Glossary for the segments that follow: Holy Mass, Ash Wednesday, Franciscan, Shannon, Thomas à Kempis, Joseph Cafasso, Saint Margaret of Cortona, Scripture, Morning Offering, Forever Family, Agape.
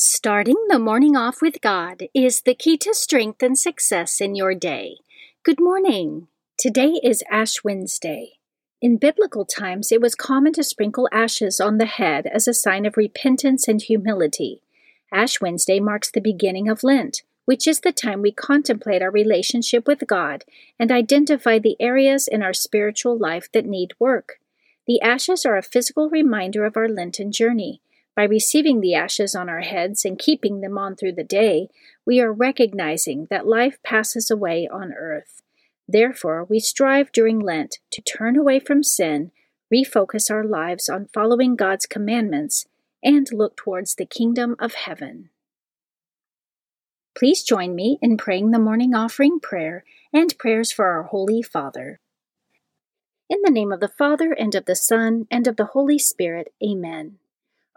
Starting the morning off with God is the key to strength and success in your day. Good morning. Today is Ash Wednesday. In biblical times, it was common to sprinkle ashes on the head as a sign of repentance and humility. Ash Wednesday marks the beginning of Lent, which is the time we contemplate our relationship with God and identify the areas in our spiritual life that need work. The ashes are a physical reminder of our Lenten journey. By receiving the ashes on our heads and keeping them on through the day, we are recognizing that life passes away on earth. Therefore, we strive during Lent to turn away from sin, refocus our lives on following God's commandments, and look towards the kingdom of heaven. Please join me in praying the morning offering prayer and prayers for our Holy Father. In the name of the Father, and of the Son, and of the Holy Spirit, Amen.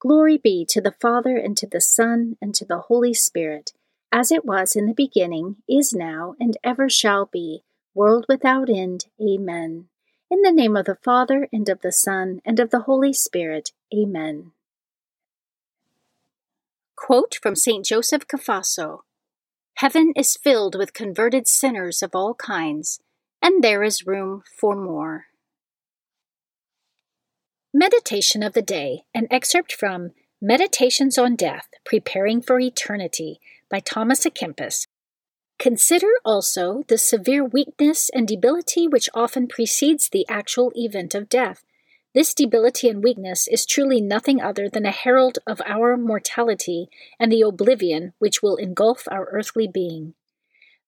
Glory be to the Father, and to the Son, and to the Holy Spirit, as it was in the beginning, is now, and ever shall be, world without end. Amen. In the name of the Father, and of the Son, and of the Holy Spirit. Amen. Quote from St. Joseph Cafasso. Heaven is filled with converted sinners of all kinds, and there is room for more. Meditation of the Day, an excerpt from Meditations on Death, Preparing for Eternity, by Thomas à Kempis. Consider also the severe weakness and debility which often precedes the actual event of death. This debility and weakness is truly nothing other than a herald of our mortality and the oblivion which will engulf our earthly being.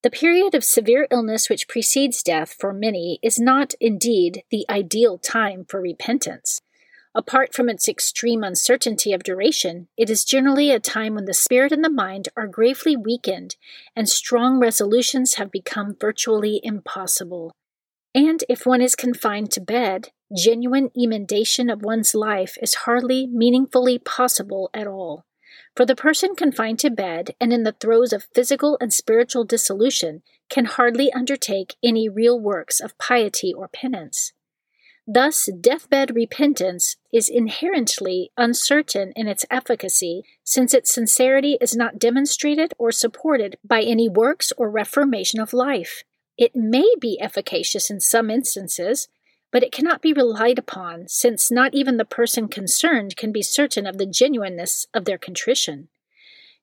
The period of severe illness which precedes death for many is not, indeed, the ideal time for repentance. Apart from its extreme uncertainty of duration, it is generally a time when the spirit and the mind are gravely weakened and strong resolutions have become virtually impossible. And if one is confined to bed, genuine emendation of one's life is hardly meaningfully possible at all. For the person confined to bed and in the throes of physical and spiritual dissolution can hardly undertake any real works of piety or penance. Thus, deathbed repentance is inherently uncertain in its efficacy, since its sincerity is not demonstrated or supported by any works or reformation of life. It may be efficacious in some instances, but it cannot be relied upon, since not even the person concerned can be certain of the genuineness of their contrition.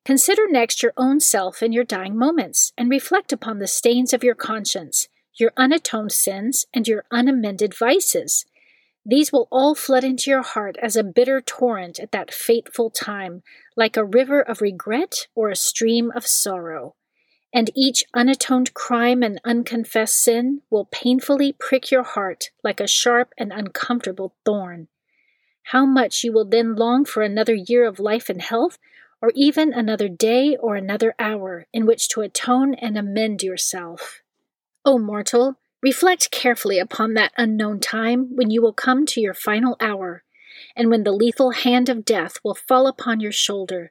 Consider next your own self in your dying moments, and reflect upon the stains of your conscience, your unatoned sins, and your unamended vices. These will all flood into your heart as a bitter torrent at that fateful time, like a river of regret or a stream of sorrow. And each unatoned crime and unconfessed sin will painfully prick your heart like a sharp and uncomfortable thorn. How much you will then long for another year of life and health, or even another day or another hour in which to atone and amend yourself. O mortal, reflect carefully upon that unknown time when you will come to your final hour, and when the lethal hand of death will fall upon your shoulder,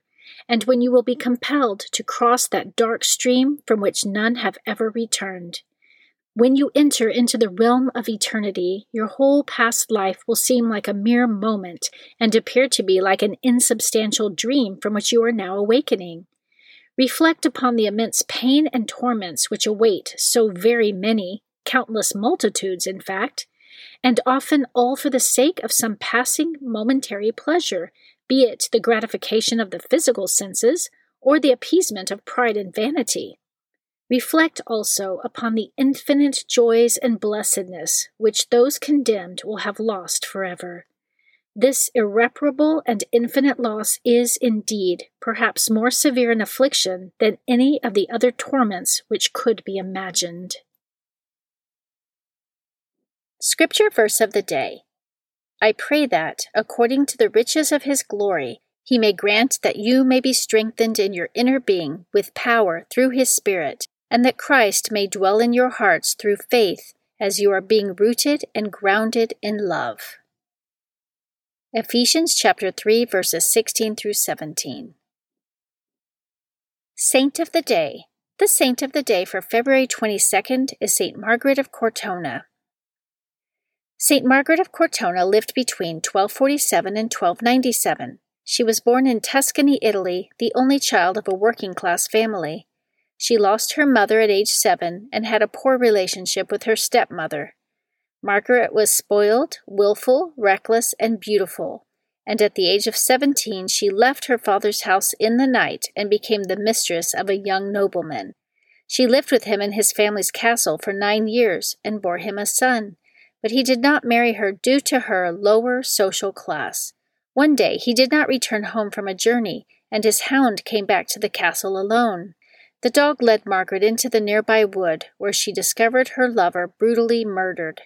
and when you will be compelled to cross that dark stream from which none have ever returned. When you enter into the realm of eternity, your whole past life will seem like a mere moment and appear to be like an insubstantial dream from which you are now awakening. Reflect upon the immense pain and torments which await so very many, countless multitudes, in fact, and often all for the sake of some passing momentary pleasure, be it the gratification of the physical senses or the appeasement of pride and vanity. Reflect also upon the infinite joys and blessedness which those condemned will have lost forever. This irreparable and infinite loss is indeed perhaps more severe an affliction than any of the other torments which could be imagined. Scripture verse of the day. I pray that, according to the riches of his glory, he may grant that you may be strengthened in your inner being with power through his Spirit, and that Christ may dwell in your hearts through faith as you are being rooted and grounded in love. Ephesians chapter 3, verses 16 through 17. Saint of the Day. The Saint of the Day for February 22nd is Saint Margaret of Cortona. Saint Margaret of Cortona lived between 1247 and 1297. She was born in Tuscany, Italy, the only child of a working-class family. She lost her mother at age 7 and had a poor relationship with her stepmother. Margaret was spoiled, willful, reckless, and beautiful, and at the age of 17 she left her father's house in the night and became the mistress of a young nobleman. She lived with him in his family's castle for 9 years and bore him a son, but he did not marry her due to her lower social class. One day he did not return home from a journey, and his hound came back to the castle alone. The dog led Margaret into the nearby wood, where she discovered her lover brutally murdered.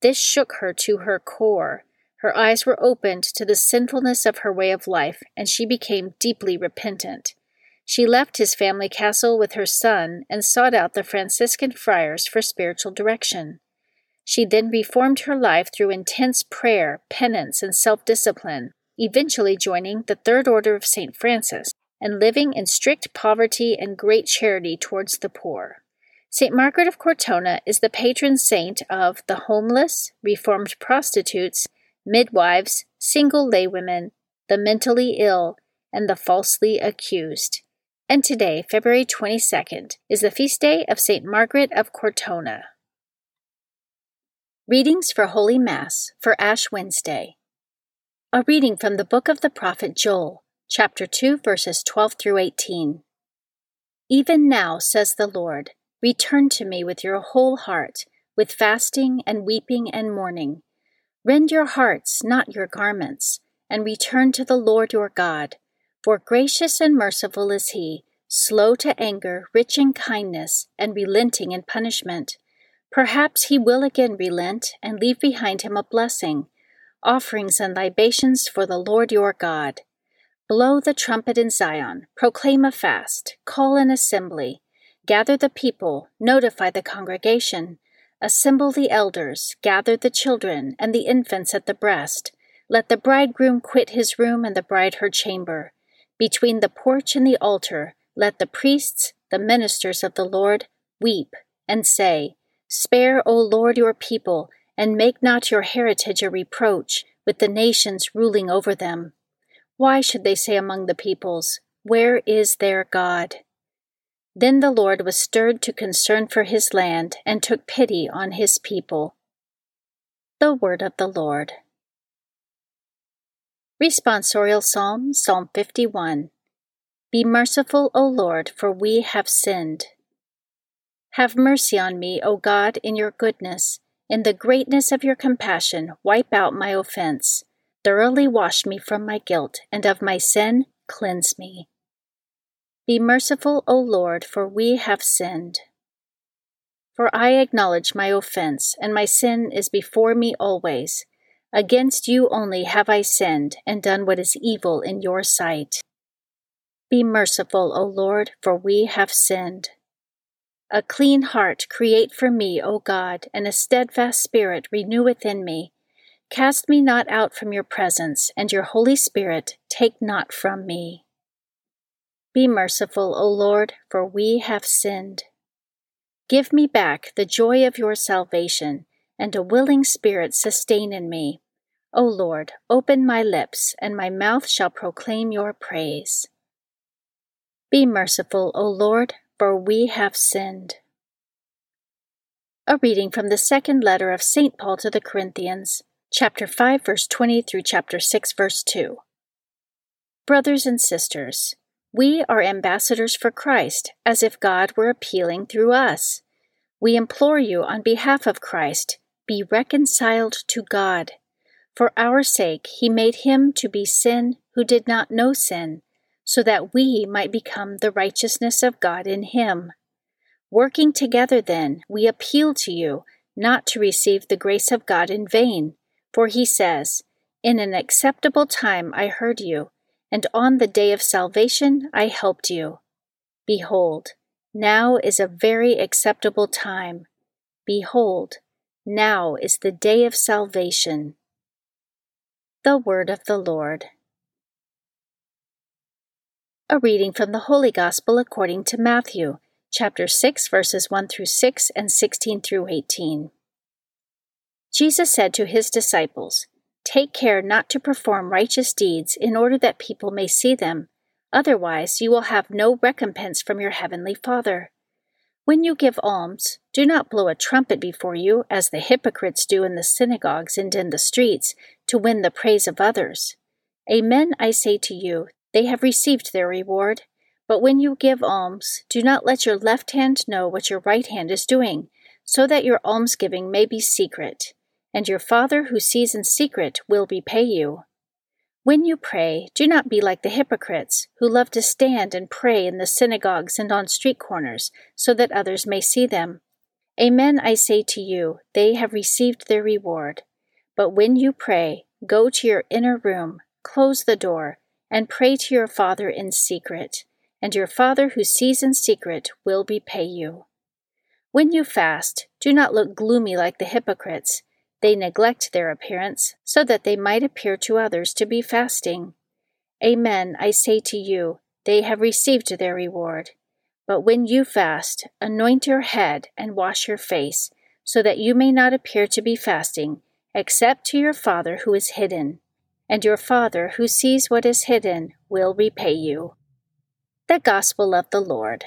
This shook her to her core. Her eyes were opened to the sinfulness of her way of life, and she became deeply repentant. She left his family castle with her son and sought out the Franciscan friars for spiritual direction. She then reformed her life through intense prayer, penance, and self-discipline, eventually joining the Third Order of Saint Francis and living in strict poverty and great charity towards the poor. St. Margaret of Cortona is the patron saint of the homeless, reformed prostitutes, midwives, single laywomen, the mentally ill, and the falsely accused. And today, February 22nd, is the feast day of St. Margaret of Cortona. Readings for Holy Mass for Ash Wednesday. A reading from the book of the prophet Joel, chapter 2, verses 12 through 18. Even now, says the Lord, return to me with your whole heart, with fasting and weeping and mourning. Rend your hearts, not your garments, and return to the Lord your God. For gracious and merciful is he, slow to anger, rich in kindness, and relenting in punishment. Perhaps he will again relent and leave behind him a blessing, offerings and libations for the Lord your God. Blow the trumpet in Zion, proclaim a fast, call an assembly. Gather the people, notify the congregation, assemble the elders, gather the children and the infants at the breast. Let the bridegroom quit his room and the bride her chamber. Between the porch and the altar, let the priests, the ministers of the Lord, weep and say, Spare, O Lord, your people, and make not your heritage a reproach, with the nations ruling over them. Why should they say among the peoples, Where is their God? Then the Lord was stirred to concern for his land and took pity on his people. The Word of the Lord. Responsorial Psalm, Psalm 51. Be merciful, O Lord, for we have sinned. Have mercy on me, O God, in your goodness. In the greatness of your compassion, wipe out my offense. Thoroughly wash me from my guilt, and of my sin, cleanse me. Be merciful, O Lord, for we have sinned. For I acknowledge my offense, and my sin is before me always. Against you only have I sinned, and done what is evil in your sight. Be merciful, O Lord, for we have sinned. A clean heart create for me, O God, and a steadfast spirit renew within me. Cast me not out from your presence, and your Holy Spirit take not from me. Be merciful, O Lord, for we have sinned. Give me back the joy of your salvation, and a willing spirit sustain in me. O Lord, open my lips, and my mouth shall proclaim your praise. Be merciful, O Lord, for we have sinned. A reading from the second letter of St. Paul to the Corinthians, chapter 5, verse 20 through chapter 6, verse 2. Brothers and sisters, we are ambassadors for Christ, as if God were appealing through us. We implore you on behalf of Christ, be reconciled to God. For our sake he made him to be sin who did not know sin, so that we might become the righteousness of God in him. Working together then, we appeal to you not to receive the grace of God in vain, for he says, In an acceptable time I heard you, and on the day of salvation I helped you. Behold, now is a very acceptable time. Behold, now is the day of salvation. The Word of the Lord. A reading from the Holy Gospel according to Matthew, chapter 6, verses 1 through 6 and 16 through 18. Jesus said to his disciples, Take care not to perform righteous deeds in order that people may see them. Otherwise, you will have no recompense from your heavenly Father. When you give alms, do not blow a trumpet before you, as the hypocrites do in the synagogues and in the streets, to win the praise of others. Amen, I say to you, they have received their reward. But when you give alms, do not let your left hand know what your right hand is doing, so that your almsgiving may be secret. And your Father who sees in secret will repay you. When you pray, do not be like the hypocrites, who love to stand and pray in the synagogues and on street corners, so that others may see them. Amen, I say to you, they have received their reward. But when you pray, go to your inner room, close the door, and pray to your Father in secret, and your Father who sees in secret will repay you. When you fast, do not look gloomy like the hypocrites. They neglect their appearance, so that they might appear to others to be fasting. Amen, I say to you, they have received their reward. But when you fast, anoint your head and wash your face, so that you may not appear to be fasting, except to your Father who is hidden. And your Father who sees what is hidden will repay you. The Gospel of the Lord.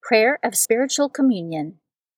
Prayer of Spiritual Communion.